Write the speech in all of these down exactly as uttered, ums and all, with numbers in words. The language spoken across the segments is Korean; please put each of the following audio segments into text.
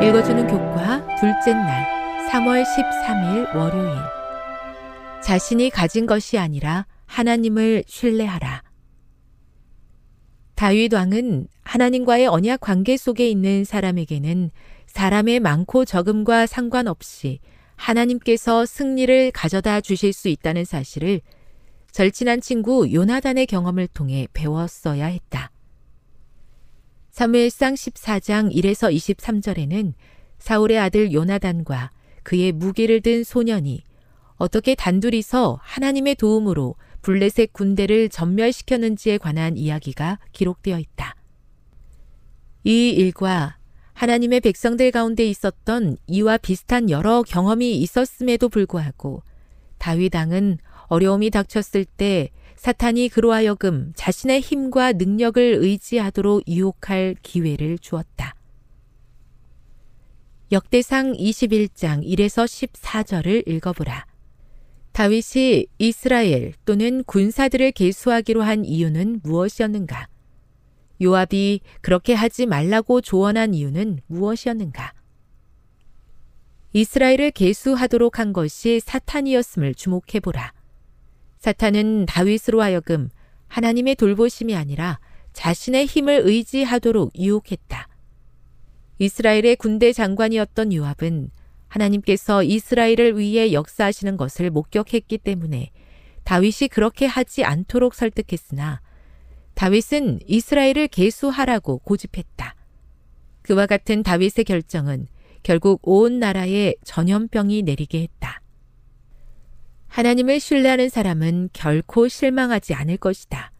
읽어주는 교과 둘째 날 삼월 십삼일 월요일. 자신이 가진 것이 아니라 하나님을 신뢰하라. 다윗 왕은 하나님과의 언약 관계 속에 있는 사람에게는 사람의 많고 적음과 상관없이 하나님께서 승리를 가져다 주실 수 있다는 사실을 절친한 친구 요나단의 경험을 통해 배웠어야 했다. 사무엘상 십사장 일에서 이십삼절에는 사울의 아들 요나단과 그의 무기를 든 소년이 어떻게 단둘이서 하나님의 도움으로 블레셋 군대를 전멸시켰는지에 관한 이야기가 기록되어 있다. 이 일과 하나님의 백성들 가운데 있었던 이와 비슷한 여러 경험이 있었음에도 불구하고 다윗 왕은 어려움이 닥쳤을 때 사탄이 그로 하여금 자신의 힘과 능력을 의지하도록 유혹할 기회를 주었다. 역대상 이십일장 일에서 십사절을 읽어보라. 다윗이 이스라엘 또는 군사들을 계수하기로 한 이유는 무엇이었는가? 요압이 그렇게 하지 말라고 조언한 이유는 무엇이었는가? 이스라엘을 계수하도록 한 것이 사탄이었음을 주목해보라. 사탄은 다윗으로 하여금 하나님의 돌보심이 아니라 자신의 힘을 의지하도록 유혹했다. 이스라엘의 군대 장관이었던 요압은 하나님께서 이스라엘을 위해 역사하시는 것을 목격했기 때문에 다윗이 그렇게 하지 않도록 설득했으나 다윗은 이스라엘을 계수하라고 고집했다. 그와 같은 다윗의 결정은 결국 온 나라에 전염병이 내리게 했다. 하나님을 신뢰하는 사람은 결코 실망하지 않을 것이다.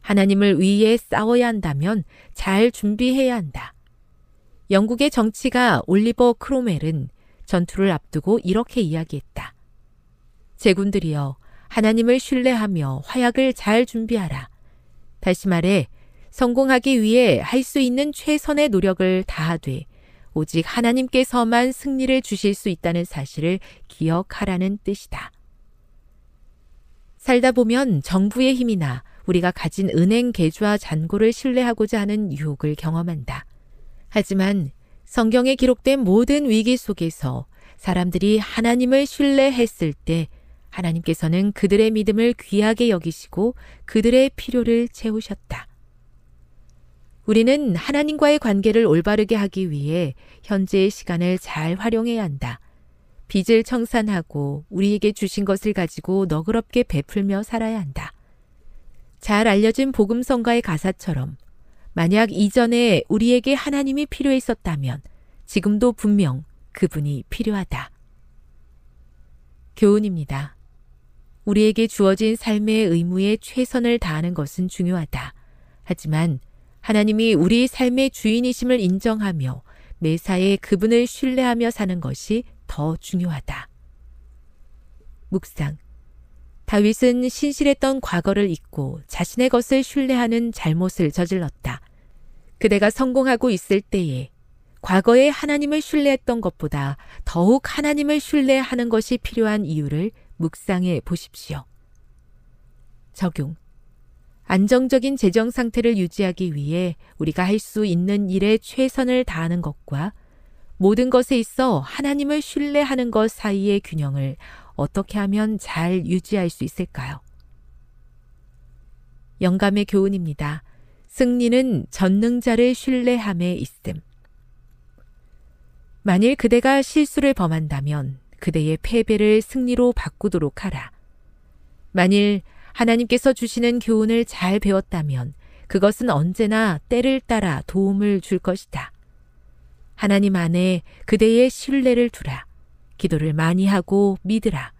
하나님을 위해 싸워야 한다면 잘 준비해야 한다. 영국의 정치가 올리버 크롬웰은 전투를 앞두고 이렇게 이야기했다. 제군들이여, 하나님을 신뢰하며 화약을 잘 준비하라. 다시 말해, 성공하기 위해 할 수 있는 최선의 노력을 다하되 오직 하나님께서만 승리를 주실 수 있다는 사실을 기억하라는 뜻이다. 살다 보면 정부의 힘이나 우리가 가진 은행 계좌 잔고를 신뢰하고자 하는 유혹을 경험한다. 하지만 성경에 기록된 모든 위기 속에서 사람들이 하나님을 신뢰했을 때 하나님께서는 그들의 믿음을 귀하게 여기시고 그들의 필요를 채우셨다. 우리는 하나님과의 관계를 올바르게 하기 위해 현재의 시간을 잘 활용해야 한다. 빚을 청산하고 우리에게 주신 것을 가지고 너그럽게 베풀며 살아야 한다. 잘 알려진 복음성가의 가사처럼 만약 이전에 우리에게 하나님이 필요했었다면 지금도 분명 그분이 필요하다. 교훈입니다. 우리에게 주어진 삶의 의무에 최선을 다하는 것은 중요하다. 하지만 하나님이 우리 삶의 주인이심을 인정하며 매사에 그분을 신뢰하며 사는 것이 더 중요하다. 묵상. 다윗은 신실했던 과거를 잊고 자신의 것을 신뢰하는 잘못을 저질렀다. 그대가 성공하고 있을 때에 과거에 하나님을 신뢰했던 것보다 더욱 하나님을 신뢰하는 것이 필요한 이유를 묵상해 보십시오. 적용. 안정적인 재정 상태를 유지하기 위해 우리가 할 수 있는 일에 최선을 다하는 것과 모든 것에 있어 하나님을 신뢰하는 것 사이의 균형을 어떻게 하면 잘 유지할 수 있을까요? 영감의 교훈입니다. 승리는 전능자를 신뢰함에 있음. 만일 그대가 실수를 범한다면 그대의 패배를 승리로 바꾸도록 하라. 만일 하나님께서 주시는 교훈을 잘 배웠다면 그것은 언제나 때를 따라 도움을 줄 것이다. 하나님 안에 그대의 신뢰를 두라. 기도를 많이 하고 믿으라.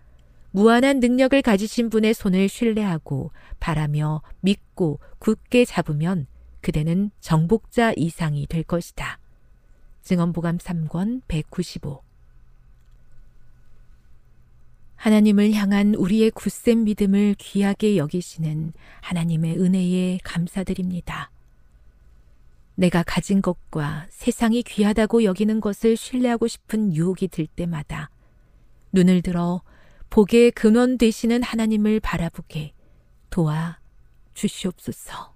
무한한 능력을 가지신 분의 손을 신뢰하고 바라며 믿고 굳게 잡으면 그대는 정복자 이상이 될 것이다. 증언보감 삼 권 백구십오. 하나님을 향한 우리의 굳센 믿음을 귀하게 여기시는 하나님의 은혜에 감사드립니다. 내가 가진 것과 세상이 귀하다고 여기는 것을 신뢰하고 싶은 유혹이 들 때마다 눈을 들어 복의 근원 되시는 하나님을 바라보게 도와 주시옵소서.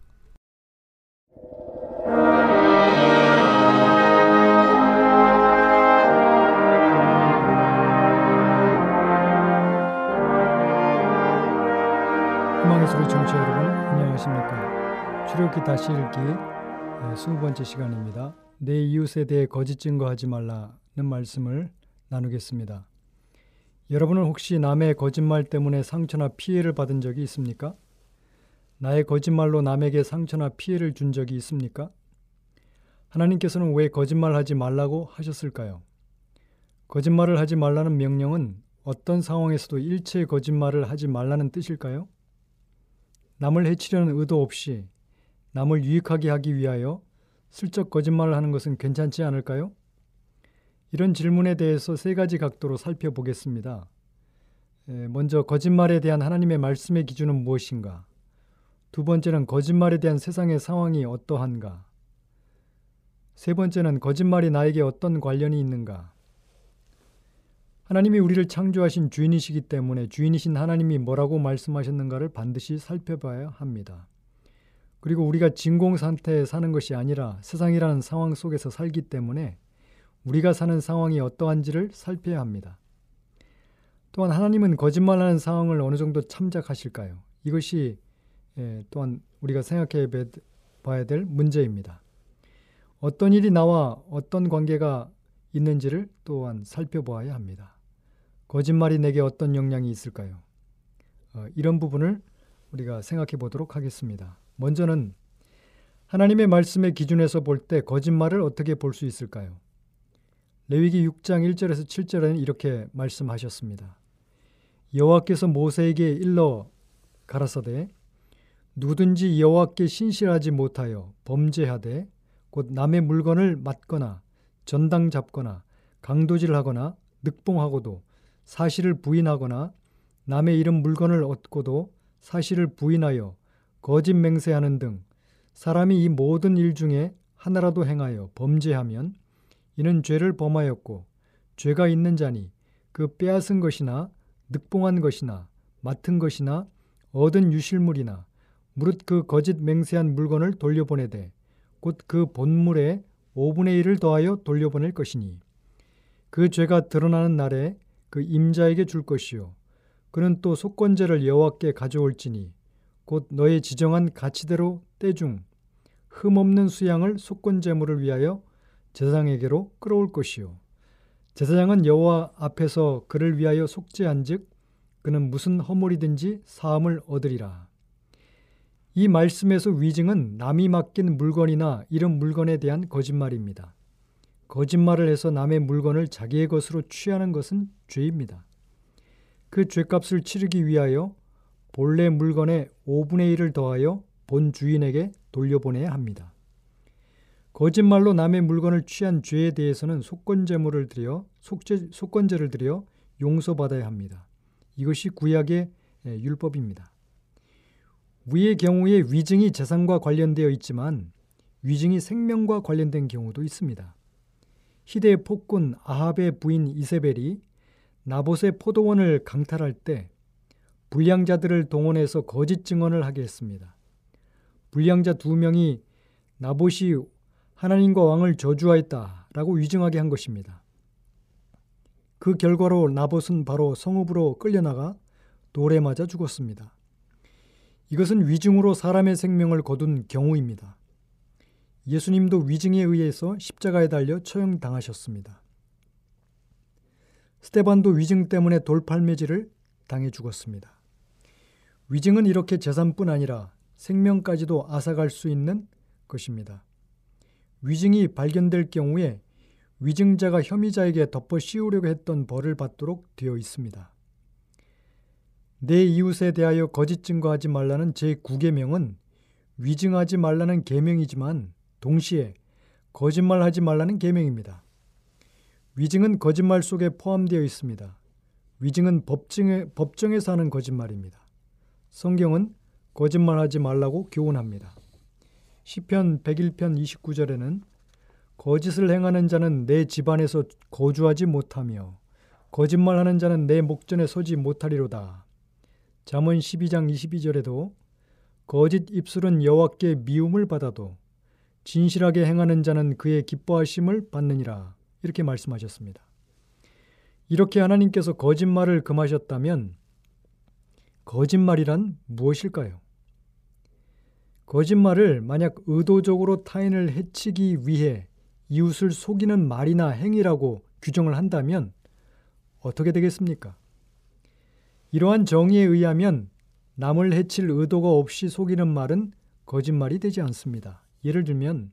희망의 소리 청취자 여러분, 안녕하십니까? 출애굽기 다시 읽기 이십 번째 시간입니다. 내 이웃에 대해 거짓 증거하지 말라는 말씀을 나누겠습니다. 여러분은 혹시 남의 거짓말 때문에 상처나 피해를 받은 적이 있습니까? 나의 거짓말로 남에게 상처나 피해를 준 적이 있습니까? 하나님께서는 왜 거짓말하지 말라고 하셨을까요? 거짓말을 하지 말라는 명령은 어떤 상황에서도 일체 거짓말을 하지 말라는 뜻일까요? 남을 해치려는 의도 없이 남을 유익하게 하기 위하여 슬쩍 거짓말을 하는 것은 괜찮지 않을까요? 이런 질문에 대해서 세 가지 각도로 살펴보겠습니다. 먼저 거짓말에 대한 하나님의 말씀의 기준은 무엇인가? 두 번째는 거짓말에 대한 세상의 상황이 어떠한가? 세 번째는 거짓말이 나에게 어떤 관련이 있는가? 하나님이 우리를 창조하신 주인이시기 때문에 주인이신 하나님이 뭐라고 말씀하셨는가를 반드시 살펴봐야 합니다. 그리고 우리가 진공 상태에 사는 것이 아니라 세상이라는 상황 속에서 살기 때문에 우리가 사는 상황이 어떠한지를 살펴야 합니다. 또한 하나님은 거짓말하는 상황을 어느 정도 참작하실까요? 이것이 또한 우리가 생각해 봐야 될 문제입니다. 어떤 일이 나와 어떤 관계가 있는지를 또한 살펴봐야 합니다. 거짓말이 내게 어떤 영향이 있을까요? 이런 부분을 우리가 생각해 보도록 하겠습니다. 먼저는 하나님의 말씀의 기준에서 볼 때 거짓말을 어떻게 볼 수 있을까요? 레위기 육 장 일 절에서 칠 절에는 이렇게 말씀하셨습니다. 여호와께서 모세에게 일러 가라사대 누구든지 여호와께 신실하지 못하여 범죄하되 곧 남의 물건을 맞거나 전당 잡거나 강도질하거나 늑봉하고도 사실을 부인하거나 남의 이름 물건을 얻고도 사실을 부인하여 거짓 맹세하는 등 사람이 이 모든 일 중에 하나라도 행하여 범죄하면 이는 죄를 범하였고 죄가 있는 자니 그 빼앗은 것이나 늑봉한 것이나 맡은 것이나 얻은 유실물이나 무릇 그 거짓 맹세한 물건을 돌려보내되 곧 그 본물에 오분의 일을 더하여 돌려보낼 것이니 그 죄가 드러나는 날에 그 임자에게 줄 것이요 그는 또 속건제를 여호와께 가져올지니 곧 너의 지정한 가치대로 때중 흠없는 수양을 속건제물을 위하여 제사장에게로 끌어올 것이요 제사장은 여호와 앞에서 그를 위하여 속죄한즉 그는 무슨 허물이든지 사함을 얻으리라. 이 말씀에서 위증은 남이 맡긴 물건이나 이런 물건에 대한 거짓말입니다. 거짓말을 해서 남의 물건을 자기의 것으로 취하는 것은 죄입니다. 그 죄값을 치르기 위하여 본래 물건의 오분의 일을 더하여 본 주인에게 돌려보내야 합니다. 거짓말로 남의 물건을 취한 죄에 대해서는 속건제물을 드려 속죄, 속건제를 드려 용서받아야 합니다. 이것이 구약의 율법입니다. 위의 경우에 위증이 재산과 관련되어 있지만 위증이 생명과 관련된 경우도 있습니다. 히데의 폭군 아합의 부인 이세벨이 나봇의 포도원을 강탈할 때 불량자들을 동원해서 거짓 증언을 하게 했습니다. 불량자 두 명이 나봇이 하나님과 왕을 저주하였다라고 위증하게 한 것입니다. 그 결과로 나봇은 바로 성읍으로 끌려나가 돌에 맞아 죽었습니다. 이것은 위증으로 사람의 생명을 거둔 경우입니다. 예수님도 위증에 의해서 십자가에 달려 처형당하셨습니다. 스데반도 위증 때문에 돌팔매질을 당해 죽었습니다. 위증은 이렇게 재산뿐 아니라 생명까지도 앗아갈 수 있는 것입니다. 위증이 발견될 경우에 위증자가 혐의자에게 덮어 씌우려고 했던 벌을 받도록 되어 있습니다. 내 이웃에 대하여 거짓 증거하지 말라는 제구 계명은 위증하지 말라는 계명이지만 동시에 거짓말하지 말라는 계명입니다. 위증은 거짓말 속에 포함되어 있습니다. 위증은 법정에, 법정에서 하는 거짓말입니다. 성경은 거짓말하지 말라고 교훈합니다. 시편 백일 편 이십구 절에는 거짓을 행하는 자는 내 집안에서 거주하지 못하며 거짓말하는 자는 내 목전에 서지 못하리로다. 잠언 십이 장 이십이 절에도 거짓 입술은 여호와께 미움을 받아도 진실하게 행하는 자는 그의 기뻐하심을 받느니라 이렇게 말씀하셨습니다. 이렇게 하나님께서 거짓말을 금하셨다면 거짓말이란 무엇일까요? 거짓말을 만약 의도적으로 타인을 해치기 위해 이웃을 속이는 말이나 행위라고 규정을 한다면 어떻게 되겠습니까? 이러한 정의에 의하면 남을 해칠 의도가 없이 속이는 말은 거짓말이 되지 않습니다. 예를 들면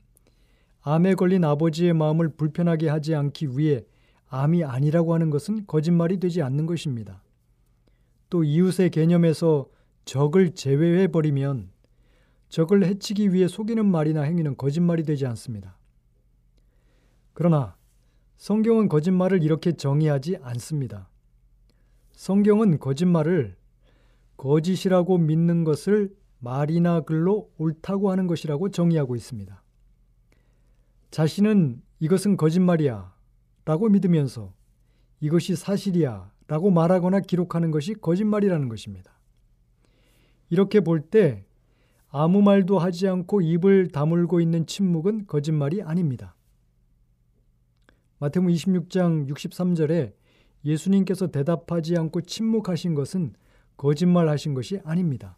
암에 걸린 아버지의 마음을 불편하게 하지 않기 위해 암이 아니라고 하는 것은 거짓말이 되지 않는 것입니다. 또 이웃의 개념에서 적을 제외해버리면 적을 해치기 위해 속이는 말이나 행위는 거짓말이 되지 않습니다. 그러나 성경은 거짓말을 이렇게 정의하지 않습니다. 성경은 거짓말을 거짓이라고 믿는 것을 말이나 글로 옳다고 하는 것이라고 정의하고 있습니다. 자신은 이것은 거짓말이야 라고 믿으면서 이것이 사실이야 라고 말하거나 기록하는 것이 거짓말이라는 것입니다. 이렇게 볼 때 아무 말도 하지 않고 입을 다물고 있는 침묵은 거짓말이 아닙니다. 마태복음 이십육 장 육십삼 절에 예수님께서 대답하지 않고 침묵하신 것은 거짓말하신 것이 아닙니다.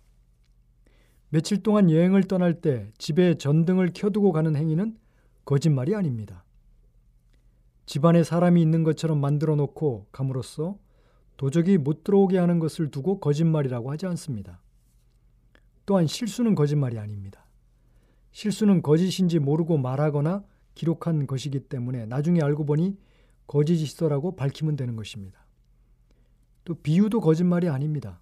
며칠 동안 여행을 떠날 때 집에 전등을 켜두고 가는 행위는 거짓말이 아닙니다. 집안에 사람이 있는 것처럼 만들어 놓고 감으로써 도적이 못 들어오게 하는 것을 두고 거짓말이라고 하지 않습니다. 또한 실수는 거짓말이 아닙니다. 실수는 거짓인지 모르고 말하거나 기록한 것이기 때문에 나중에 알고 보니 거짓이더라고 밝히면 되는 것입니다. 또 비유도 거짓말이 아닙니다.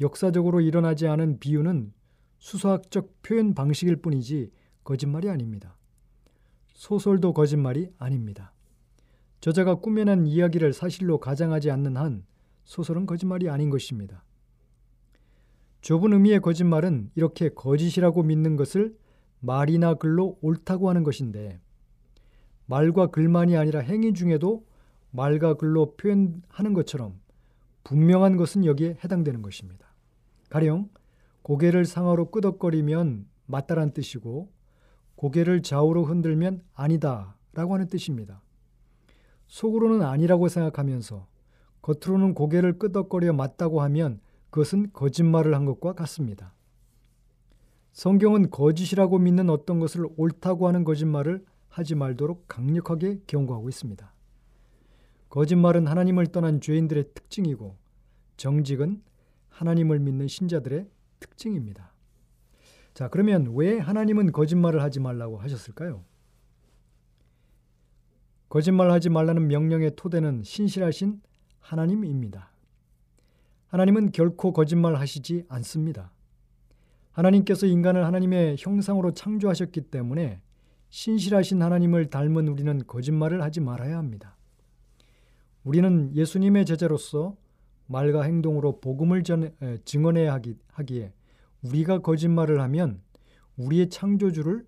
역사적으로 일어나지 않은 비유는 수사학적 표현 방식일 뿐이지 거짓말이 아닙니다. 소설도 거짓말이 아닙니다. 저자가 꾸며낸 이야기를 사실로 가장하지 않는 한 소설은 거짓말이 아닌 것입니다. 좁은 의미의 거짓말은 이렇게 거짓이라고 믿는 것을 말이나 글로 옳다고 하는 것인데 말과 글만이 아니라 행위 중에도 말과 글로 표현하는 것처럼 분명한 것은 여기에 해당되는 것입니다. 가령 고개를 상하로 끄덕거리면 맞다란 뜻이고 고개를 좌우로 흔들면 아니다 라고 하는 뜻입니다. 속으로는 아니라고 생각하면서 겉으로는 고개를 끄덕거려 맞다고 하면 그것은 거짓말을 한 것과 같습니다. 성경은 거짓이라고 믿는 어떤 것을 옳다고 하는 거짓말을 하지 말도록 강력하게 경고하고 있습니다. 거짓말은 하나님을 떠난 죄인들의 특징이고 정직은 하나님을 믿는 신자들의 특징입니다. 자, 그러면 왜 하나님은 거짓말을 하지 말라고 하셨을까요? 거짓말하지 말라는 명령의 토대는 신실하신 하나님입니다. 하나님은 결코 거짓말하시지 않습니다. 하나님께서 인간을 하나님의 형상으로 창조하셨기 때문에 신실하신 하나님을 닮은 우리는 거짓말을 하지 말아야 합니다. 우리는 예수님의 제자로서 말과 행동으로 복음을 전, 에, 증언해야 하기, 하기에 우리가 거짓말을 하면 우리의 창조주를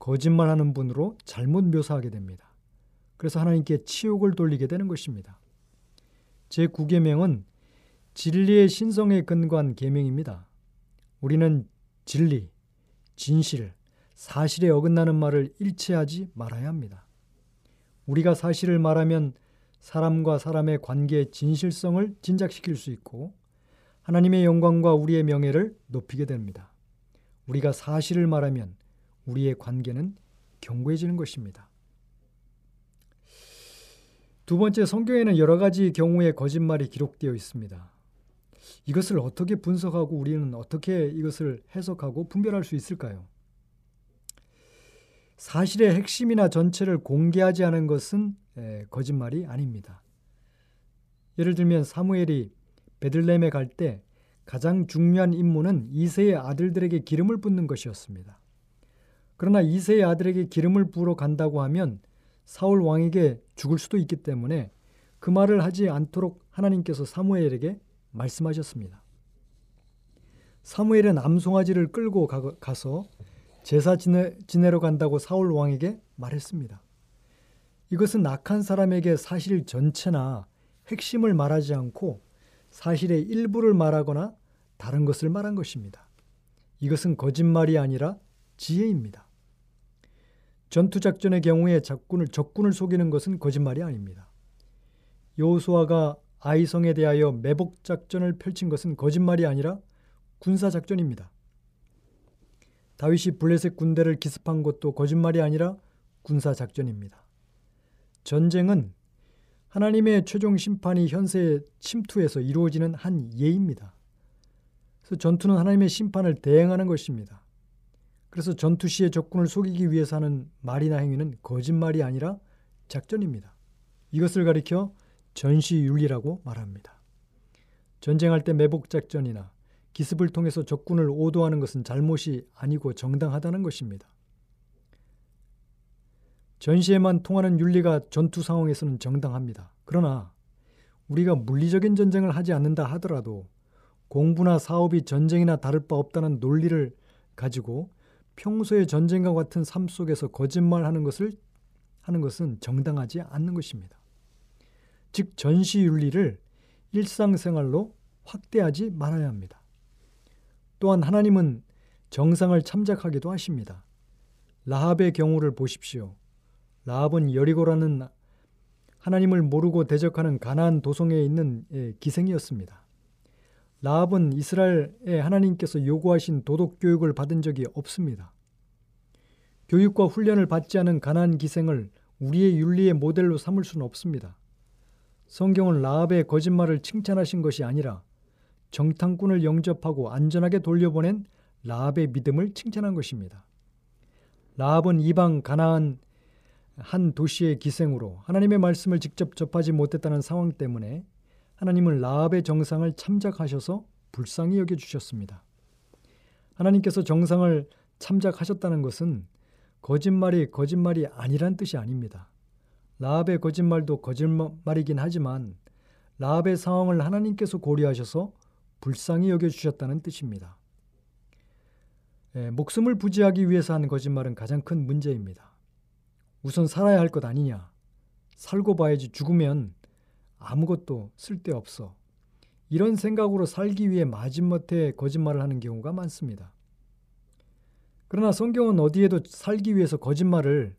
거짓말하는 분으로 잘못 묘사하게 됩니다. 그래서 하나님께 치욕을 돌리게 되는 것입니다. 제구 계명은 진리의 신성에 근거한 계명입니다. 우리는 진리, 진실, 사실에 어긋나는 말을 일체하지 말아야 합니다. 우리가 사실을 말하면 사람과 사람의 관계의 진실성을 진작시킬 수 있고 하나님의 영광과 우리의 명예를 높이게 됩니다. 우리가 사실을 말하면 우리의 관계는 견고해지는 것입니다. 두 번째, 성경에는 여러 가지 경우의 거짓말이 기록되어 있습니다. 이것을 어떻게 분석하고 우리는 어떻게 이것을 해석하고 분별할 수 있을까요? 사실의 핵심이나 전체를 공개하지 않은 것은 거짓말이 아닙니다. 예를 들면 사무엘이 베들레헴에 갈 때 가장 중요한 임무는 이새의 아들들에게 기름을 붓는 것이었습니다. 그러나 이새의 아들에게 기름을 부으러 간다고 하면 사울 왕에게 죽을 수도 있기 때문에 그 말을 하지 않도록 하나님께서 사무엘에게 말씀하셨습니다. 사무엘은 암송아지를 끌고 가서 제사 지내, 지내러 간다고 사울 왕에게 말했습니다. 이것은 악한 사람에게 사실 전체나 핵심을 말하지 않고 사실의 일부를 말하거나 다른 것을 말한 것입니다. 이것은 거짓말이 아니라 지혜입니다. 전투작전의 경우에 적군을, 적군을 속이는 것은 거짓말이 아닙니다. 여호수아가 아이성에 대하여 매복작전을 펼친 것은 거짓말이 아니라 군사작전입니다. 다윗이 블레셋 군대를 기습한 것도 거짓말이 아니라 군사작전입니다. 전쟁은 하나님의 최종 심판이 현세에 침투해서 이루어지는 한 예입니다. 그래서 전투는 하나님의 심판을 대행하는 것입니다. 그래서 전투 시에 적군을 속이기 위해서 하는 말이나 행위는 거짓말이 아니라 작전입니다. 이것을 가리켜 전시윤리라고 말합니다. 전쟁할 때 매복작전이나 기습을 통해서 적군을 오도하는 것은 잘못이 아니고 정당하다는 것입니다. 전시에만 통하는 윤리가 전투 상황에서는 정당합니다. 그러나 우리가 물리적인 전쟁을 하지 않는다 하더라도 공부나 사업이 전쟁이나 다를 바 없다는 논리를 가지고 평소의 전쟁과 같은 삶 속에서 거짓말하는 것을 하는 것은 정당하지 않는 것입니다. 즉 전시윤리를 일상생활로 확대하지 말아야 합니다. 또한 하나님은 정상을 참작하기도 하십니다. 라합의 경우를 보십시오. 라합은 여리고라는 하나님을 모르고 대적하는 가나안 도성에 있는 기생이었습니다. 라합은 이스라엘에 하나님께서 요구하신 도덕 교육을 받은 적이 없습니다. 교육과 훈련을 받지 않은 가나안 기생을 우리의 윤리의 모델로 삼을 수는 없습니다. 성경은 라합의 거짓말을 칭찬하신 것이 아니라 정탐꾼을 영접하고 안전하게 돌려보낸 라합의 믿음을 칭찬한 것입니다. 라합은 이방 가나안 한 도시의 기생으로 하나님의 말씀을 직접 접하지 못했다는 상황 때문에 하나님은 라합의 정상을 참작하셔서 불쌍히 여겨주셨습니다. 하나님께서 정상을 참작하셨다는 것은 거짓말이 거짓말이 아니란 뜻이 아닙니다. 라합의 거짓말도 거짓말이긴 하지만 라합의 상황을 하나님께서 고려하셔서 불쌍히 여겨주셨다는 뜻입니다. 예, 목숨을 부지하기 위해서 하는 거짓말은 가장 큰 문제입니다. 우선 살아야 할 것 아니냐, 살고 봐야지 죽으면 아무것도 쓸데없어, 이런 생각으로 살기 위해 마지못해 거짓말을 하는 경우가 많습니다. 그러나 성경은 어디에도 살기 위해서 거짓말을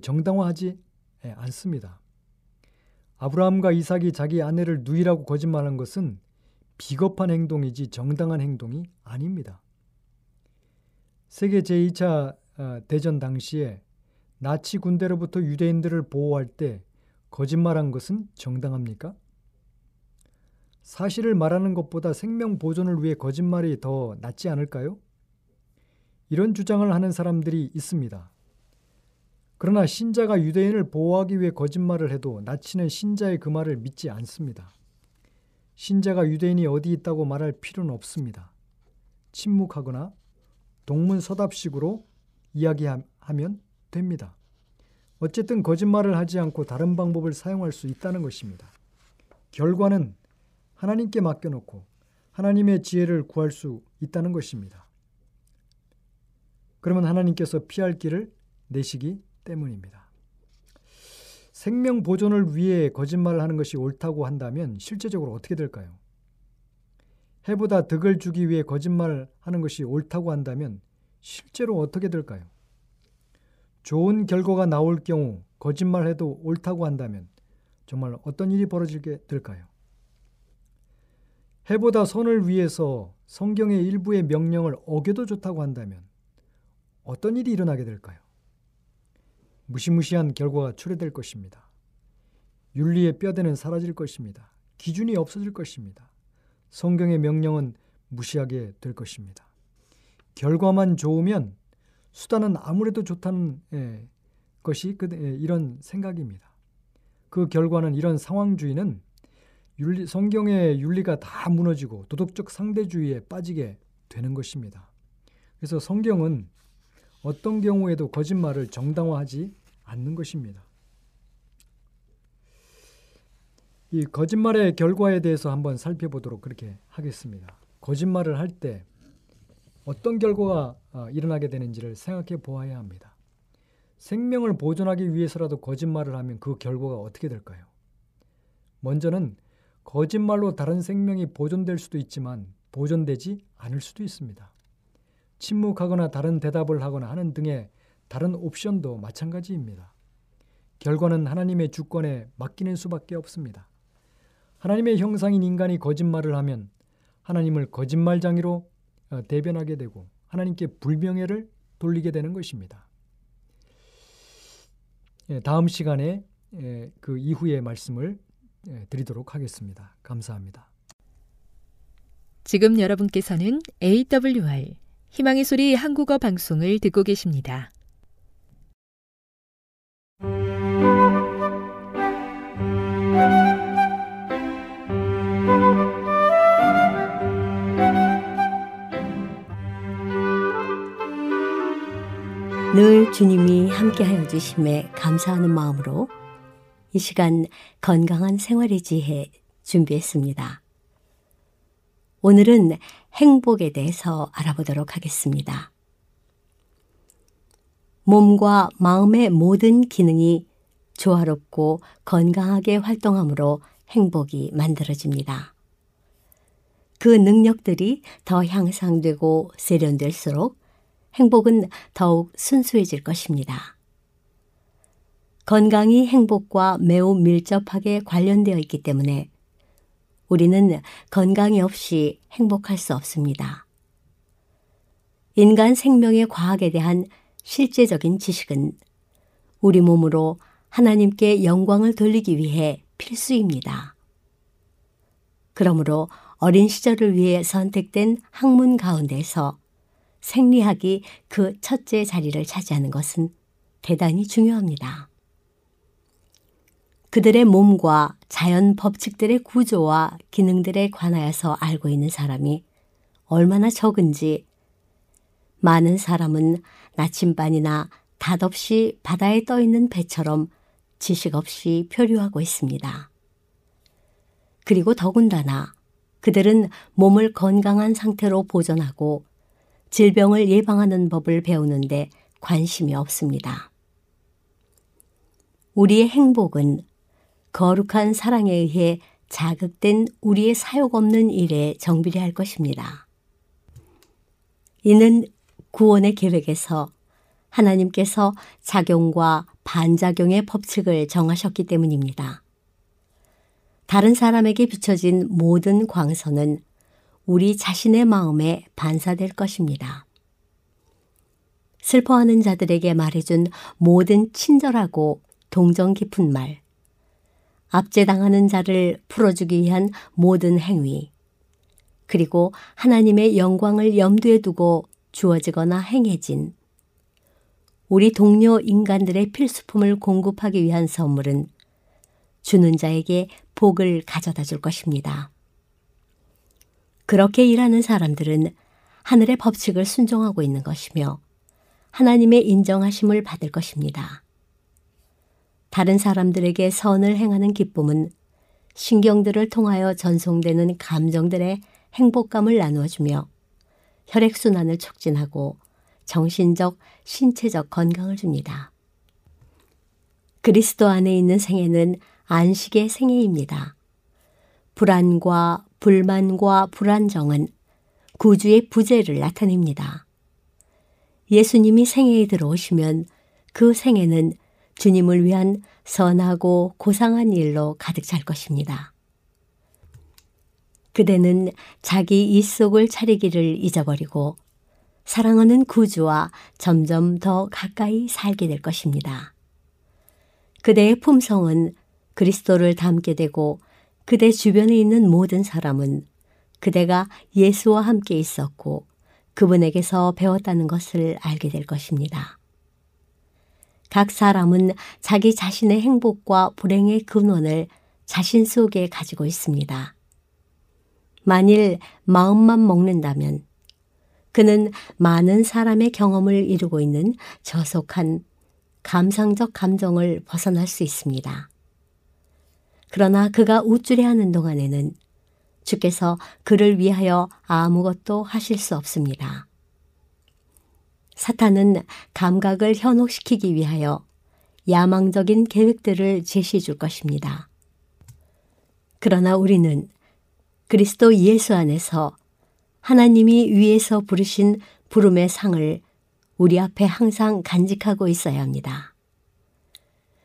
정당화하지 않습니다. 아브라함과 이삭이 자기 아내를 누이라고 거짓말한 것은 비겁한 행동이지 정당한 행동이 아닙니다. 세계 제이 차 대전 당시에 나치 군대로부터 유대인들을 보호할 때 거짓말한 것은 정당합니까? 사실을 말하는 것보다 생명 보존을 위해 거짓말이 더 낫지 않을까요? 이런 주장을 하는 사람들이 있습니다. 그러나 신자가 유대인을 보호하기 위해 거짓말을 해도 나치는 신자의 그 말을 믿지 않습니다. 신자가 유대인이 어디 있다고 말할 필요는 없습니다. 침묵하거나 동문서답식으로 이야기하면 됩니다. 어쨌든 거짓말을 하지 않고 다른 방법을 사용할 수 있다는 것입니다. 결과는 하나님께 맡겨놓고 하나님의 지혜를 구할 수 있다는 것입니다. 그러면 하나님께서 피할 길을 내시기 때문입니다. 생명 보존을 위해 거짓말을 하는 것이 옳다고 한다면 실제적으로 어떻게 될까요? 해보다 득을 주기 위해 거짓말을 하는 것이 옳다고 한다면 실제로 어떻게 될까요? 좋은 결과가 나올 경우 거짓말해도 옳다고 한다면 정말 어떤 일이 벌어지게 될까요? 해보다 선을 위해서 성경의 일부의 명령을 어겨도 좋다고 한다면 어떤 일이 일어나게 될까요? 무시무시한 결과가 초래될 것입니다. 윤리의 뼈대는 사라질 것입니다. 기준이 없어질 것입니다. 성경의 명령은 무시하게 될 것입니다. 결과만 좋으면 수단은 아무래도 좋다는 에, 것이 그, 에, 이런 생각입니다. 그 결과는 이런 상황주의는 윤리, 성경의 윤리가 다 무너지고 도덕적 상대주의에 빠지게 되는 것입니다. 그래서 성경은 어떤 경우에도 거짓말을 정당화하지 않는 것입니다. 이 거짓말의 결과에 대해서 한번 살펴보도록 그렇게 하겠습니다. 거짓말을 할 때 어떤 결과가 일어나게 되는지를 생각해 보아야 합니다. 생명을 보존하기 위해서라도 거짓말을 하면 그 결과가 어떻게 될까요? 먼저는 거짓말로 다른 생명이 보존될 수도 있지만 보존되지 않을 수도 있습니다. 침묵하거나 다른 대답을 하거나 하는 등의 다른 옵션도 마찬가지입니다. 결과는 하나님의 주권에 맡기는 수밖에 없습니다. 하나님의 형상인 인간이 거짓말을 하면 하나님을 거짓말쟁이로 대변하게 되고 하나님께 불명예를 돌리게 되는 것입니다. 다음 시간에 그 이후의 말씀을 드리도록 하겠습니다. 감사합니다. 지금 여러분께서는 에이 더블유 알 희망의 소리 한국어 방송을 듣고 계십니다. 늘 주님이 함께하여 주심에 감사하는 마음으로 이 시간 건강한 생활의 지혜 준비했습니다. 오늘은 행복에 대해서 알아보도록 하겠습니다. 몸과 마음의 모든 기능이 조화롭고 건강하게 활동함으로 행복이 만들어집니다. 그 능력들이 더 향상되고 세련될수록 행복은 더욱 순수해질 것입니다. 건강이 행복과 매우 밀접하게 관련되어 있기 때문에 우리는 건강이 없이 행복할 수 없습니다. 인간 생명의 과학에 대한 실제적인 지식은 우리 몸으로 하나님께 영광을 돌리기 위해 필수입니다. 그러므로 어린 시절을 위해 선택된 학문 가운데서 생리학이 그 첫째 자리를 차지하는 것은 대단히 중요합니다. 그들의 몸과 자연 법칙들의 구조와 기능들에 관하여서 알고 있는 사람이 얼마나 적은지 많은 사람은 나침반이나 닷없이 바다에 떠있는 배처럼 지식 없이 표류하고 있습니다. 그리고 더군다나 그들은 몸을 건강한 상태로 보존하고 질병을 예방하는 법을 배우는데 관심이 없습니다. 우리의 행복은 거룩한 사랑에 의해 자극된 우리의 사욕 없는 일에 정비를 할 것입니다. 이는 구원의 계획에서 하나님께서 작용과 반작용의 법칙을 정하셨기 때문입니다. 다른 사람에게 비춰진 모든 광선은 우리 자신의 마음에 반사될 것입니다. 슬퍼하는 자들에게 말해준 모든 친절하고 동정 깊은 말, 압제당하는 자를 풀어주기 위한 모든 행위, 그리고 하나님의 영광을 염두에 두고 주어지거나 행해진 우리 동료 인간들의 필수품을 공급하기 위한 선물은 주는 자에게 복을 가져다 줄 것입니다. 그렇게 일하는 사람들은 하늘의 법칙을 순종하고 있는 것이며 하나님의 인정하심을 받을 것입니다. 다른 사람들에게 선을 행하는 기쁨은 신경들을 통하여 전송되는 감정들의 행복감을 나누어주며 혈액순환을 촉진하고 정신적, 신체적 건강을 줍니다. 그리스도 안에 있는 생애는 안식의 생애입니다. 불안과 불만과 불안정은 구주의 부재를 나타냅니다. 예수님이 생애에 들어오시면 그 생애는 주님을 위한 선하고 고상한 일로 가득 찰 것입니다. 그대는 자기 이속을 차리기를 잊어버리고 사랑하는 구주와 점점 더 가까이 살게 될 것입니다. 그대의 품성은 그리스도를 닮게 되고 그대 주변에 있는 모든 사람은 그대가 예수와 함께 있었고 그분에게서 배웠다는 것을 알게 될 것입니다. 각 사람은 자기 자신의 행복과 불행의 근원을 자신 속에 가지고 있습니다. 만일 마음만 먹는다면 그는 많은 사람의 경험을 이루고 있는 저속한 감상적 감정을 벗어날 수 있습니다. 그러나 그가 우쭐해하는 동안에는 주께서 그를 위하여 아무것도 하실 수 없습니다. 사탄은 감각을 현혹시키기 위하여 야망적인 계획들을 제시해 줄 것입니다. 그러나 우리는 그리스도 예수 안에서 하나님이 위에서 부르신 부름의 상을 우리 앞에 항상 간직하고 있어야 합니다.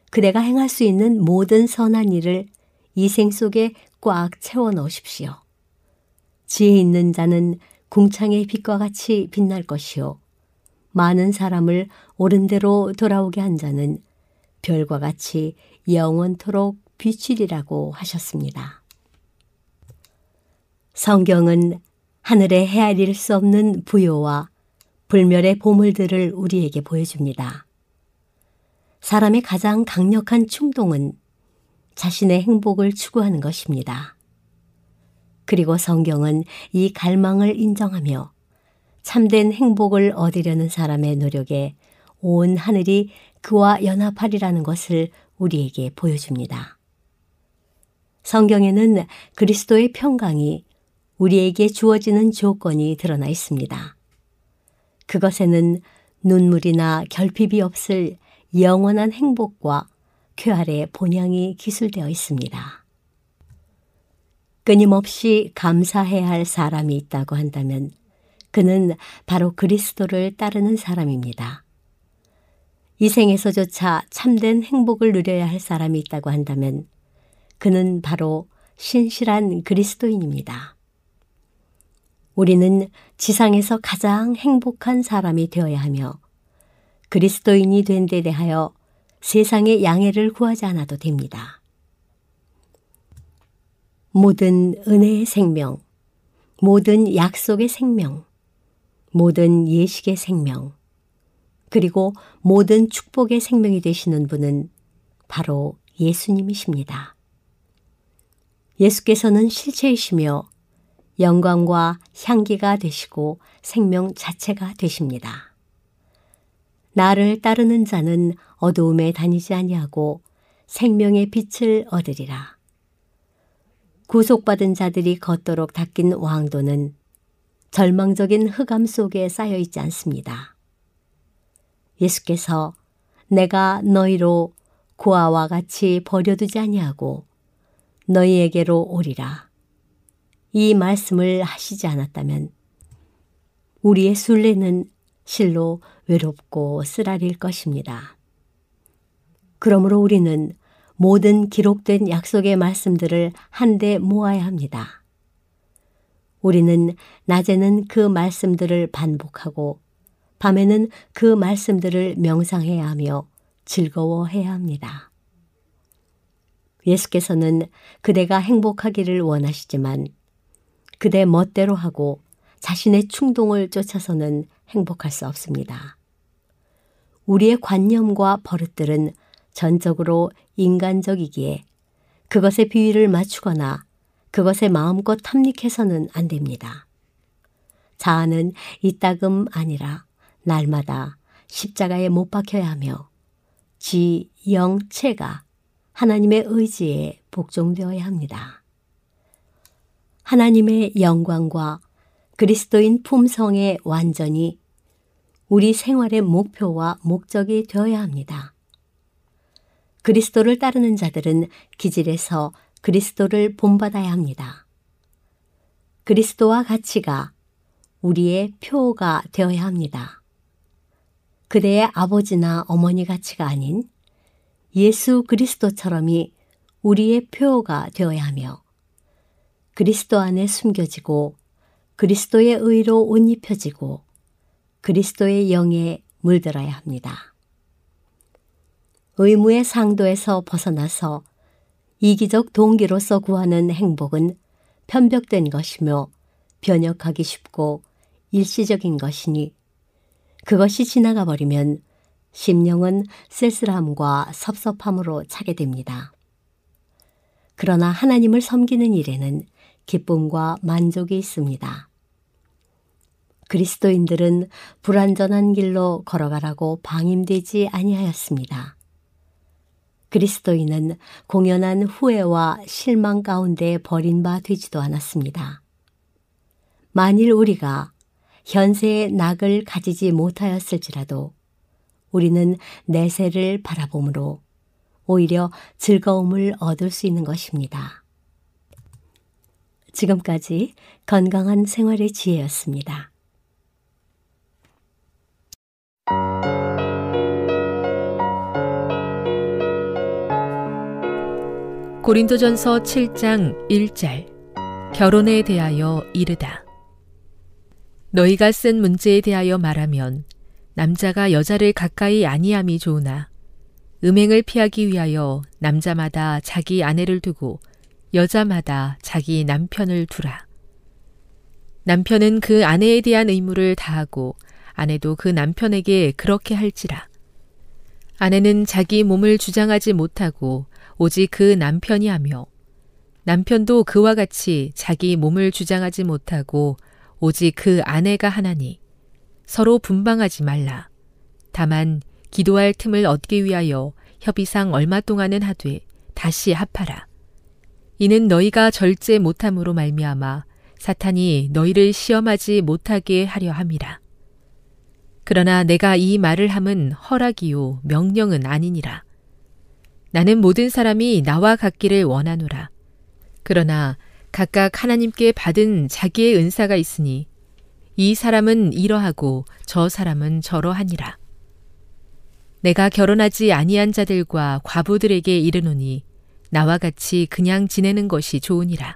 그대가 행할 수 있는 모든 선한 일을 이 생 속에 꽉 채워 넣으십시오. 지혜 있는 자는 궁창의 빛과 같이 빛날 것이요 많은 사람을 옳은 대로 돌아오게 한 자는 별과 같이 영원토록 비추리라고 하셨습니다. 성경은 하늘에 헤아릴 수 없는 부요와 불멸의 보물들을 우리에게 보여줍니다. 사람의 가장 강력한 충동은 자신의 행복을 추구하는 것입니다. 그리고 성경은 이 갈망을 인정하며 참된 행복을 얻으려는 사람의 노력에 온 하늘이 그와 연합하리라는 것을 우리에게 보여줍니다. 성경에는 그리스도의 평강이 우리에게 주어지는 조건이 드러나 있습니다. 그것에는 눈물이나 결핍이 없을 영원한 행복과 쾌활의 본향이 기술되어 있습니다. 끊임없이 감사해야 할 사람이 있다고 한다면 그는 바로 그리스도를 따르는 사람입니다. 이 생에서조차 참된 행복을 누려야 할 사람이 있다고 한다면 그는 바로 신실한 그리스도인입니다. 우리는 지상에서 가장 행복한 사람이 되어야 하며 그리스도인이 된 데 대하여 세상의 양해를 구하지 않아도 됩니다. 모든 은혜의 생명, 모든 약속의 생명, 모든 예식의 생명, 그리고 모든 축복의 생명이 되시는 분은 바로 예수님이십니다. 예수께서는 실체이시며 영광과 향기가 되시고 생명 자체가 되십니다. 나를 따르는 자는 어두움에 다니지 아니하고 생명의 빛을 얻으리라. 구속받은 자들이 걷도록 닦인 왕도는 절망적인 흑암 속에 쌓여있지 않습니다. 예수께서 내가 너희로 고아와 같이 버려두지 아니하고 너희에게로 오리라. 이 말씀을 하시지 않았다면 우리의 순례는 실로 외롭고 쓰라릴 것입니다. 그러므로 우리는 모든 기록된 약속의 말씀들을 한데 모아야 합니다. 우리는 낮에는 그 말씀들을 반복하고 밤에는 그 말씀들을 명상해야 하며 즐거워해야 합니다. 예수께서는 그대가 행복하기를 원하시지만 그대 멋대로 하고 자신의 충동을 쫓아서는 행복할 수 없습니다. 우리의 관념과 버릇들은 전적으로 인간적이기에 그것에 비위를 맞추거나 그것에 마음껏 탐닉해서는 안 됩니다. 자아는 이따금 아니라 날마다 십자가에 못 박혀야 하며 지, 영, 체가 하나님의 의지에 복종되어야 합니다. 하나님의 영광과 그리스도인 품성에 완전히 우리 생활의 목표와 목적이 되어야 합니다. 그리스도를 따르는 자들은 기질에서 그리스도를 본받아야 합니다. 그리스도와 가치가 우리의 표어가 되어야 합니다. 그대의 아버지나 어머니 가치가 아닌 예수 그리스도처럼이 우리의 표어가 되어야 하며 그리스도 안에 숨겨지고 그리스도의 의로 옷 입혀지고 그리스도의 영에 물들어야 합니다. 의무의 상도에서 벗어나서 이기적 동기로서 구하는 행복은 편벽된 것이며 변역하기 쉽고 일시적인 것이니 그것이 지나가 버리면 심령은 쓸쓸함과 섭섭함으로 차게 됩니다. 그러나 하나님을 섬기는 일에는 기쁨과 만족이 있습니다. 그리스도인들은 불완전한 길로 걸어가라고 방임되지 아니하였습니다. 그리스도인은 공연한 후회와 실망 가운데 버린 바 되지도 않았습니다. 만일 우리가 현세의 낙을 가지지 못하였을지라도 우리는 내세를 바라봄으로 오히려 즐거움을 얻을 수 있는 것입니다. 지금까지 건강한 생활의 지혜였습니다. 고린도전서 칠 장 일 절 결혼에 대하여 이르다. 너희가 쓴 문제에 대하여 말하면 남자가 여자를 가까이 아니함이 좋으나 음행을 피하기 위하여 남자마다 자기 아내를 두고 여자마다 자기 남편을 두라. 남편은 그 아내에 대한 의무를 다하고 아내도 그 남편에게 그렇게 할지라. 아내는 자기 몸을 주장하지 못하고 오직 그 남편이 하며 남편도 그와 같이 자기 몸을 주장하지 못하고 오직 그 아내가 하나니 서로 분방하지 말라. 다만 기도할 틈을 얻기 위하여 협의상 얼마 동안은 하되 다시 합하라. 이는 너희가 절제 못함으로 말미암아 사탄이 너희를 시험하지 못하게 하려 함이라. 그러나 내가 이 말을 함은 허락이요 명령은 아니니라. 나는 모든 사람이 나와 같기를 원하노라. 그러나 각각 하나님께 받은 자기의 은사가 있으니 이 사람은 이러하고 저 사람은 저러하니라. 내가 결혼하지 아니한 자들과 과부들에게 이르노니 나와 같이 그냥 지내는 것이 좋으니라.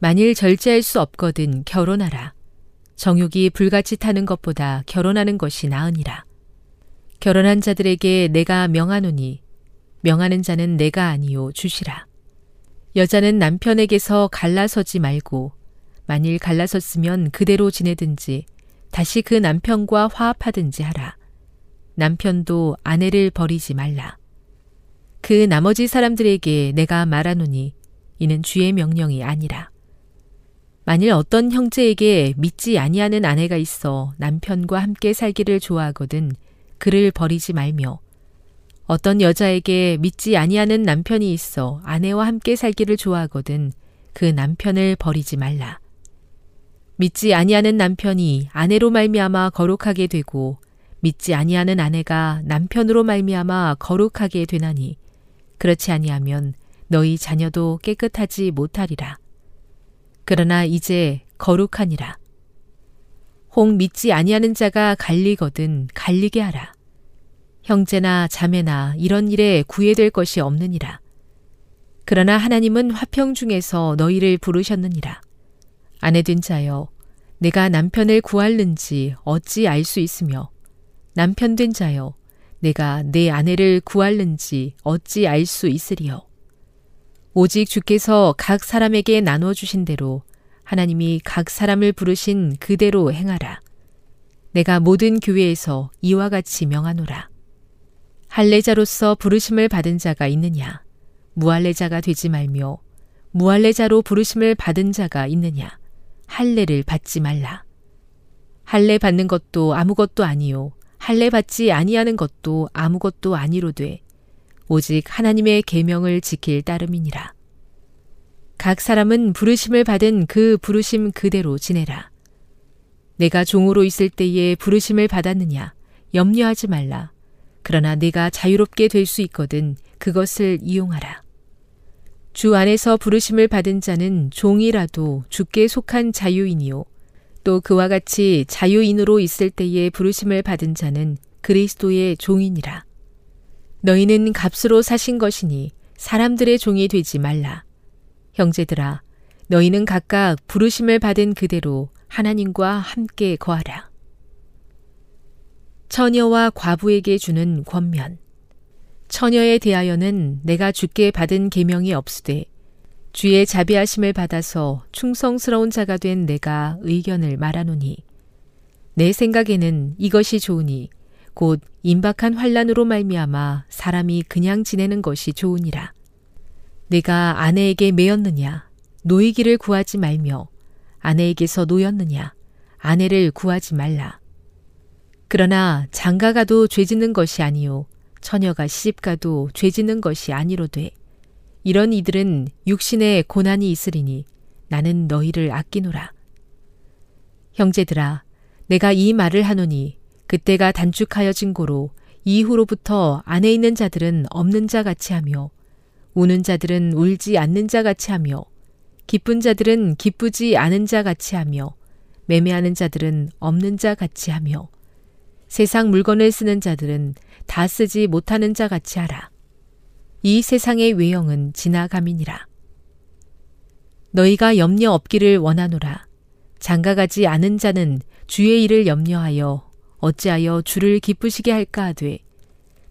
만일 절제할 수 없거든 결혼하라. 정욕이 불같이 타는 것보다 결혼하는 것이 나으니라. 결혼한 자들에게 내가 명하노니 명하는 자는 내가 아니요 주시라. 여자는 남편에게서 갈라서지 말고 만일 갈라섰으면 그대로 지내든지 다시 그 남편과 화합하든지 하라. 남편도 아내를 버리지 말라. 그 나머지 사람들에게 내가 말하노니 이는 주의 명령이 아니라. 만일 어떤 형제에게 믿지 아니하는 아내가 있어 남편과 함께 살기를 좋아하거든 그를 버리지 말며 어떤 여자에게 믿지 아니하는 남편이 있어 아내와 함께 살기를 좋아하거든 그 남편을 버리지 말라. 믿지 아니하는 남편이 아내로 말미암아 거룩하게 되고 믿지 아니하는 아내가 남편으로 말미암아 거룩하게 되나니 그렇지 아니하면 너희 자녀도 깨끗하지 못하리라. 그러나 이제 거룩하니라. 혹 믿지 아니하는 자가 갈리거든 갈리게 하라. 형제나 자매나 이런 일에 구애될 것이 없느니라. 그러나 하나님은 화평 중에서 너희를 부르셨느니라. 아내된 자여, 내가 남편을 구할는지 어찌 알 수 있으며 남편된 자여, 내가 내 아내를 구할는지 어찌 알 수 있으리요. 오직 주께서 각 사람에게 나눠주신 대로 하나님이 각 사람을 부르신 그대로 행하라. 내가 모든 교회에서 이와 같이 명하노라. 할례자로서 부르심을 받은 자가 있느냐? 무할례자가 되지 말며 무할례자로 부르심을 받은 자가 있느냐? 할례를 받지 말라. 할례 받는 것도 아무것도 아니요 할례 받지 아니하는 것도 아무것도 아니로되 오직 하나님의 계명을 지킬 따름이니라. 각 사람은 부르심을 받은 그 부르심 그대로 지내라. 내가 종으로 있을 때에 부르심을 받았느냐? 염려하지 말라. 그러나 내가 자유롭게 될 수 있거든 그것을 이용하라. 주 안에서 부르심을 받은 자는 종이라도 주께 속한 자유인이요 또 그와 같이 자유인으로 있을 때에 부르심을 받은 자는 그리스도의 종이니라. 너희는 값으로 사신 것이니 사람들의 종이 되지 말라. 형제들아, 너희는 각각 부르심을 받은 그대로 하나님과 함께 거하라. 처녀와 과부에게 주는 권면. 처녀에 대하여는 내가 주께 받은 계명이 없으되 주의 자비하심을 받아서 충성스러운 자가 된 내가 의견을 말하노니 내 생각에는 이것이 좋으니 곧 임박한 환란으로 말미암아 사람이 그냥 지내는 것이 좋으니라. 내가 아내에게 매였느냐? 노이기를 구하지 말며 아내에게서 노였느냐? 아내를 구하지 말라. 그러나 장가가도 죄짓는 것이 아니요 처녀가 시집가도 죄짓는 것이 아니로되 이런 이들은 육신의 고난이 있으리니 나는 너희를 아끼노라. 형제들아, 내가 이 말을 하노니 그때가 단축하여진 고로 이후로부터 안에 있는 자들은 없는 자 같이 하며 우는 자들은 울지 않는 자 같이 하며 기쁜 자들은 기쁘지 않은 자 같이 하며 매매하는 자들은 없는 자 같이 하며 세상 물건을 쓰는 자들은 다 쓰지 못하는 자 같이 하라. 이 세상의 외형은 지나감이니라. 너희가 염려 없기를 원하노라. 장가가지 않은 자는 주의 일을 염려하여 어찌하여 주를 기쁘시게 할까 하되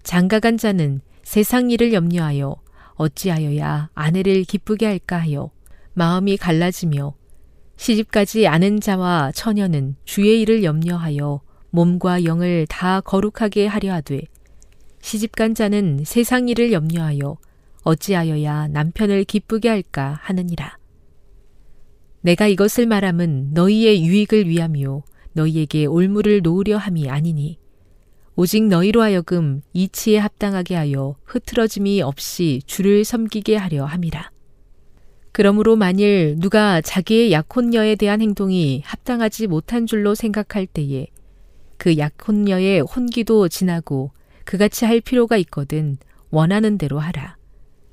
장가간 자는 세상 일을 염려하여 어찌하여야 아내를 기쁘게 할까 하여 마음이 갈라지며 시집가지 않은 자와 처녀는 주의 일을 염려하여 몸과 영을 다 거룩하게 하려 하되 시집간 자는 세상 일을 염려하여 어찌하여야 남편을 기쁘게 할까 하느니라. 내가 이것을 말함은 너희의 유익을 위함이요 너희에게 올무를 놓으려 함이 아니니 오직 너희로 하여금 이치에 합당하게 하여 흐트러짐이 없이 주를 섬기게 하려 함이라. 그러므로 만일 누가 자기의 약혼녀에 대한 행동이 합당하지 못한 줄로 생각할 때에 그 약혼녀의 혼기도 지나고 그같이 할 필요가 있거든 원하는 대로 하라.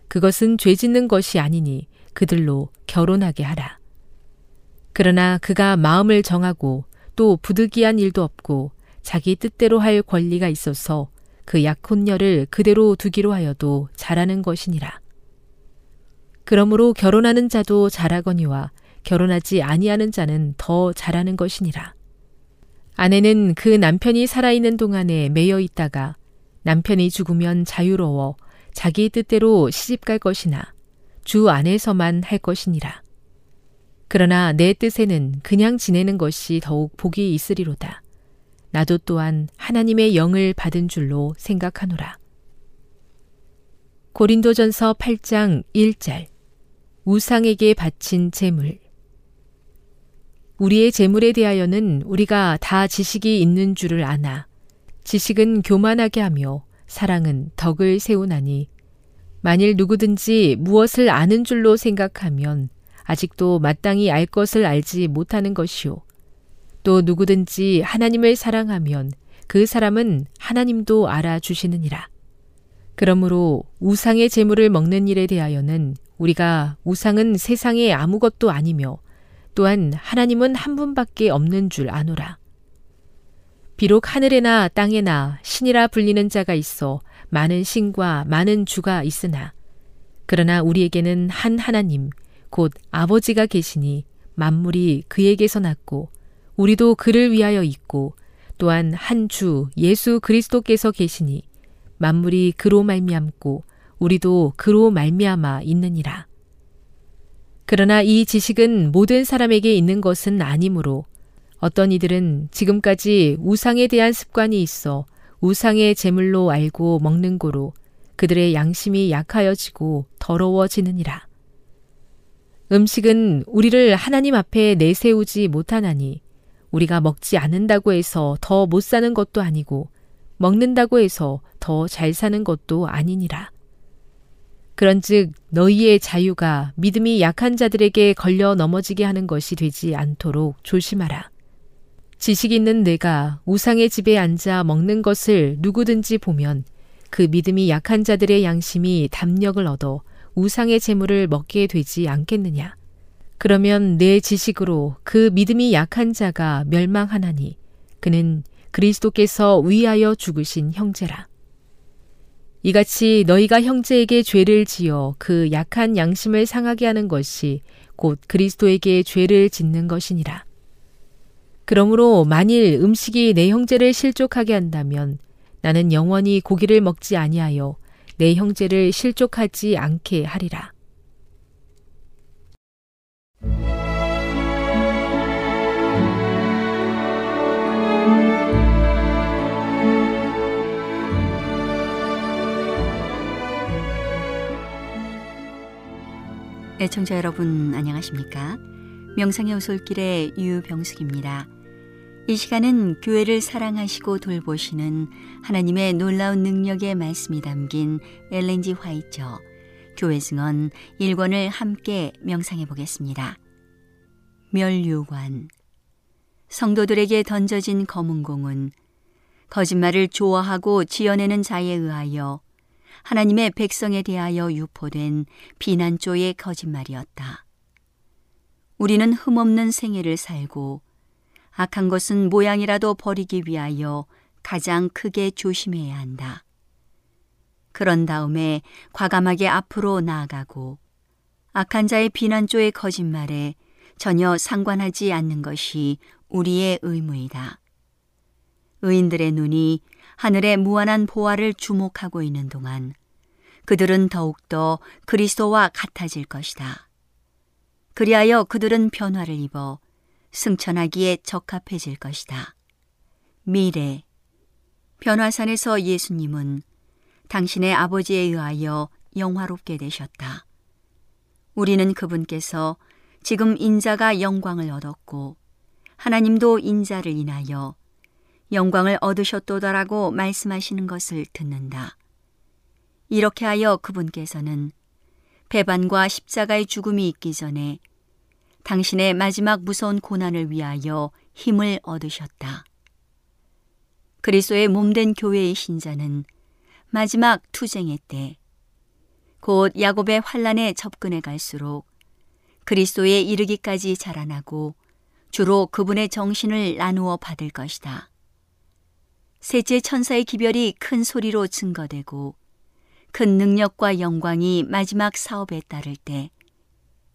그것은 죄짓는 것이 아니니 그들로 결혼하게 하라. 그러나 그가 마음을 정하고 또 부득이한 일도 없고 자기 뜻대로 할 권리가 있어서 그 약혼녀를 그대로 두기로 하여도 잘하는 것이니라. 그러므로 결혼하는 자도 잘하거니와 결혼하지 아니하는 자는 더 잘하는 것이니라. 아내는 그 남편이 살아있는 동안에 매여 있다가 남편이 죽으면 자유로워 자기 뜻대로 시집갈 것이나 주 안에서만 할 것이니라. 그러나 내 뜻에는 그냥 지내는 것이 더욱 복이 있으리로다. 나도 또한 하나님의 영을 받은 줄로 생각하노라. 고린도전서 팔 장 일 절. 우상에게 바친 제물. 우리의 재물에 대하여는 우리가 다 지식이 있는 줄을 아나 지식은 교만하게 하며 사랑은 덕을 세우나니 만일 누구든지 무엇을 아는 줄로 생각하면 아직도 마땅히 알 것을 알지 못하는 것이요 또 누구든지 하나님을 사랑하면 그 사람은 하나님도 알아주시느니라. 그러므로 우상의 재물을 먹는 일에 대하여는 우리가 우상은 세상의 아무것도 아니며 또한 하나님은 한 분밖에 없는 줄 아노라. 비록 하늘에나 땅에나 신이라 불리는 자가 있어 많은 신과 많은 주가 있으나 그러나 우리에게는 한 하나님 곧 아버지가 계시니 만물이 그에게서 났고 우리도 그를 위하여 있고 또한 한 주 예수 그리스도께서 계시니 만물이 그로 말미암고 우리도 그로 말미암아 있느니라. 그러나 이 지식은 모든 사람에게 있는 것은 아니므로 어떤 이들은 지금까지 우상에 대한 습관이 있어 우상의 제물로 알고 먹는 고로 그들의 양심이 약하여지고 더러워지느니라. 음식은 우리를 하나님 앞에 내세우지 못하나니 우리가 먹지 않는다고 해서 더 못 사는 것도 아니고 먹는다고 해서 더 잘 사는 것도 아니니라. 그런즉 너희의 자유가 믿음이 약한 자들에게 걸려 넘어지게 하는 것이 되지 않도록 조심하라. 지식 있는 내가 우상의 집에 앉아 먹는 것을 누구든지 보면 그 믿음이 약한 자들의 양심이 담력을 얻어 우상의 재물을 먹게 되지 않겠느냐. 그러면 내 지식으로 그 믿음이 약한 자가 멸망하나니 그는 그리스도께서 위하여 죽으신 형제라. 이같이 너희가 형제에게 죄를 지어 그 약한 양심을 상하게 하는 것이 곧 그리스도에게 죄를 짓는 것이니라. 그러므로 만일 음식이 내 형제를 실족하게 한다면 나는 영원히 고기를 먹지 아니하여 내 형제를 실족하지 않게 하리라. 애청자 여러분 안녕하십니까? 명상의 오솔길의 유병숙입니다. 이 시간은 교회를 사랑하시고 돌보시는 하나님의 놀라운 능력의 말씀이 담긴 엘렌 지 화이트 교회 증언 일 권을 함께 명상해 보겠습니다. 면류관. 성도들에게 던져진 검은 공은 거짓말을 좋아하고 지어내는 자에 의하여 하나님의 백성에 대하여 유포된 비난조의 거짓말이었다. 우리는 흠없는 생애를 살고 악한 것은 모양이라도 버리기 위하여 가장 크게 조심해야 한다. 그런 다음에 과감하게 앞으로 나아가고 악한 자의 비난조의 거짓말에 전혀 상관하지 않는 것이 우리의 의무이다. 의인들의 눈이 하늘의 무한한 보화를 주목하고 있는 동안 그들은 더욱더 그리스도와 같아질 것이다. 그리하여 그들은 변화를 입어 승천하기에 적합해질 것이다. 미래. 변화산에서 예수님은 당신의 아버지에 의하여 영화롭게 되셨다. 우리는 그분께서 지금 인자가 영광을 얻었고 하나님도 인자를 인하여 영광을 얻으셨도다라고 말씀하시는 것을 듣는다. 이렇게 하여 그분께서는 배반과 십자가의 죽음이 있기 전에 당신의 마지막 무서운 고난을 위하여 힘을 얻으셨다. 그리스도의 몸된 교회의 신자는 마지막 투쟁의 때 곧 야곱의 환란에 접근해 갈수록 그리스도에 이르기까지 자라나고 주로 그분의 정신을 나누어 받을 것이다. 셋째 천사의 기별이 큰 소리로 증거되고 큰 능력과 영광이 마지막 사업에 따를 때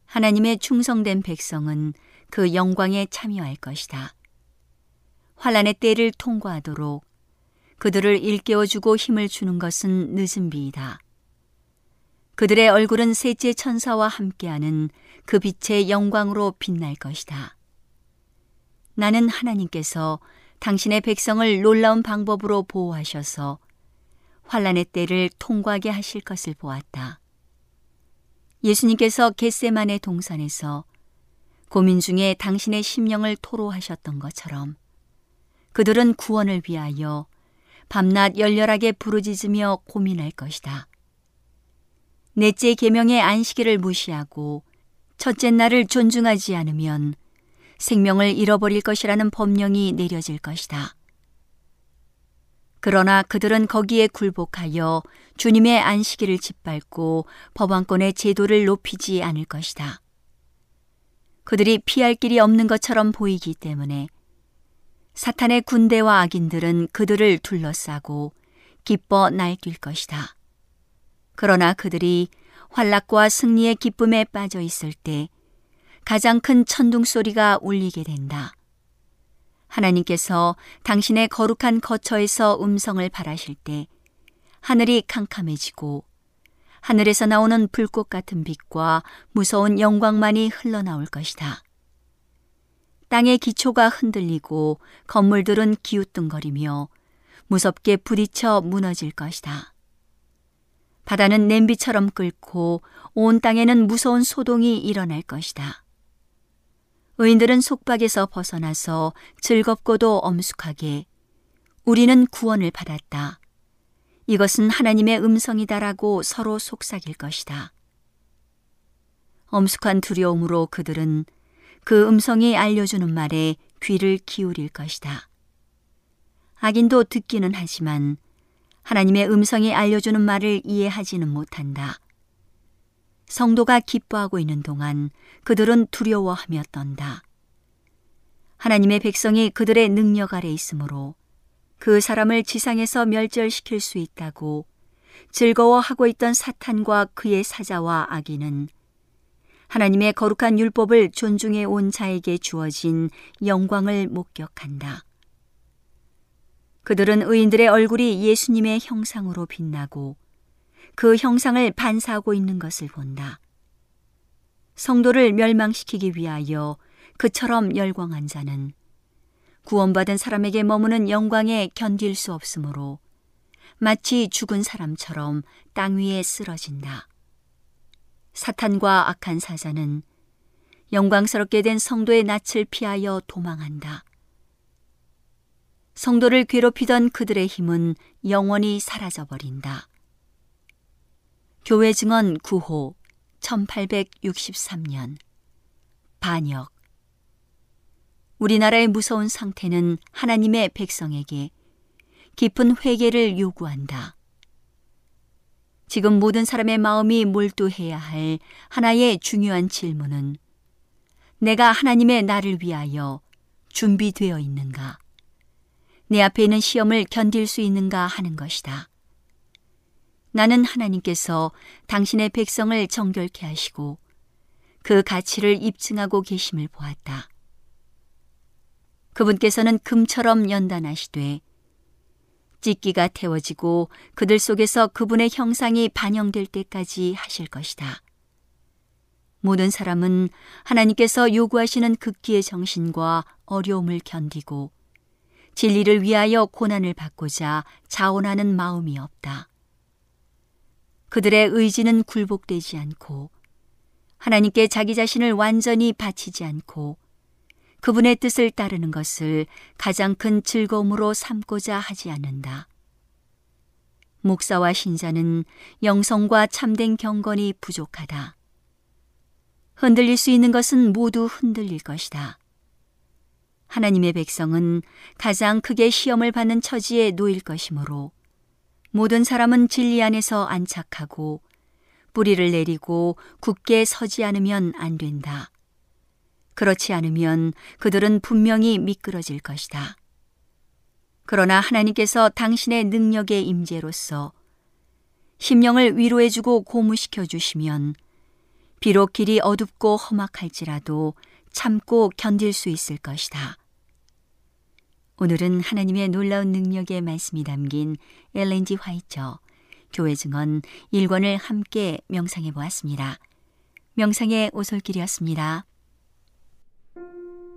하나님의 충성된 백성은 그 영광에 참여할 것이다. 환란의 때를 통과하도록 그들을 일깨워주고 힘을 주는 것은 늦은 비이다. 그들의 얼굴은 셋째 천사와 함께하는 그 빛의 영광으로 빛날 것이다. 나는 하나님께서 당신의 백성을 놀라운 방법으로 보호하셔서 환란의 때를 통과하게 하실 것을 보았다. 예수님께서 겟세마네 동산에서 고민 중에 당신의 심령을 토로하셨던 것처럼 그들은 구원을 위하여 밤낮 열렬하게 부르짖으며 고민할 것이다. 넷째 계명의 안식일을 무시하고 첫째 날을 존중하지 않으면 생명을 잃어버릴 것이라는 법령이 내려질 것이다. 그러나 그들은 거기에 굴복하여 주님의 안식일을 짓밟고 법왕권의 제도를 높이지 않을 것이다. 그들이 피할 길이 없는 것처럼 보이기 때문에 사탄의 군대와 악인들은 그들을 둘러싸고 기뻐 날뛸 것이다. 그러나 그들이 환락과 승리의 기쁨에 빠져 있을 때 가장 큰 천둥 소리가 울리게 된다. 하나님께서 당신의 거룩한 거처에서 음성을 발하실 때 하늘이 캄캄해지고 하늘에서 나오는 불꽃 같은 빛과 무서운 영광만이 흘러나올 것이다. 땅의 기초가 흔들리고 건물들은 기우뚱거리며 무섭게 부딪혀 무너질 것이다. 바다는 냄비처럼 끓고 온 땅에는 무서운 소동이 일어날 것이다. 의인들은 속박에서 벗어나서 즐겁고도 엄숙하게 우리는 구원을 받았다. 이것은 하나님의 음성이다라고 서로 속삭일 것이다. 엄숙한 두려움으로 그들은 그 음성이 알려주는 말에 귀를 기울일 것이다. 악인도 듣기는 하지만 하나님의 음성이 알려주는 말을 이해하지는 못한다. 성도가 기뻐하고 있는 동안 그들은 두려워하며 떤다. 하나님의 백성이 그들의 능력 아래 있으므로 그 사람을 지상에서 멸절시킬 수 있다고 즐거워하고 있던 사탄과 그의 사자와 악인은 하나님의 거룩한 율법을 존중해 온 자에게 주어진 영광을 목격한다. 그들은 의인들의 얼굴이 예수님의 형상으로 빛나고 그 형상을 반사하고 있는 것을 본다. 성도를 멸망시키기 위하여 그처럼 열광한 자는 구원받은 사람에게 머무는 영광에 견딜 수 없으므로 마치 죽은 사람처럼 땅 위에 쓰러진다. 사탄과 악한 사자는 영광스럽게 된 성도의 낯을 피하여 도망한다. 성도를 괴롭히던 그들의 힘은 영원히 사라져버린다. 교회 증언 구 호 천팔백육십삼 년 반역. 우리나라의 무서운 상태는 하나님의 백성에게 깊은 회개를 요구한다. 지금 모든 사람의 마음이 몰두해야 할 하나의 중요한 질문은 내가 하나님의 나를 위하여 준비되어 있는가, 내 앞에 있는 시험을 견딜 수 있는가 하는 것이다. 나는 하나님께서 당신의 백성을 정결케 하시고 그 가치를 입증하고 계심을 보았다. 그분께서는 금처럼 연단하시되 찢기가 태워지고 그들 속에서 그분의 형상이 반영될 때까지 하실 것이다. 모든 사람은 하나님께서 요구하시는 극기의 정신과 어려움을 견디고 진리를 위하여 고난을 받고자 자원하는 마음이 없다. 그들의 의지는 굴복되지 않고 하나님께 자기 자신을 완전히 바치지 않고 그분의 뜻을 따르는 것을 가장 큰 즐거움으로 삼고자 하지 않는다. 목사와 신자는 영성과 참된 경건이 부족하다. 흔들릴 수 있는 것은 모두 흔들릴 것이다. 하나님의 백성은 가장 크게 시험을 받는 처지에 놓일 것이므로 모든 사람은 진리 안에서 안착하고 뿌리를 내리고 굳게 서지 않으면 안 된다. 그렇지 않으면 그들은 분명히 미끄러질 것이다. 그러나 하나님께서 당신의 능력의 임재로서 심령을 위로해주고 고무시켜 주시면 비록 길이 어둡고 험악할지라도 참고 견딜 수 있을 것이다. 오늘은 하나님의 놀라운 능력의 말씀이 담긴 엘렌 G. 화이트 교회 증언 일 권을 함께 명상해 보았습니다. 명상의 오솔길이었습니다. Oh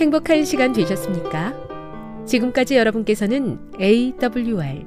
행복한 시간 되셨습니까? 지금까지 여러분께서는 에이더블유알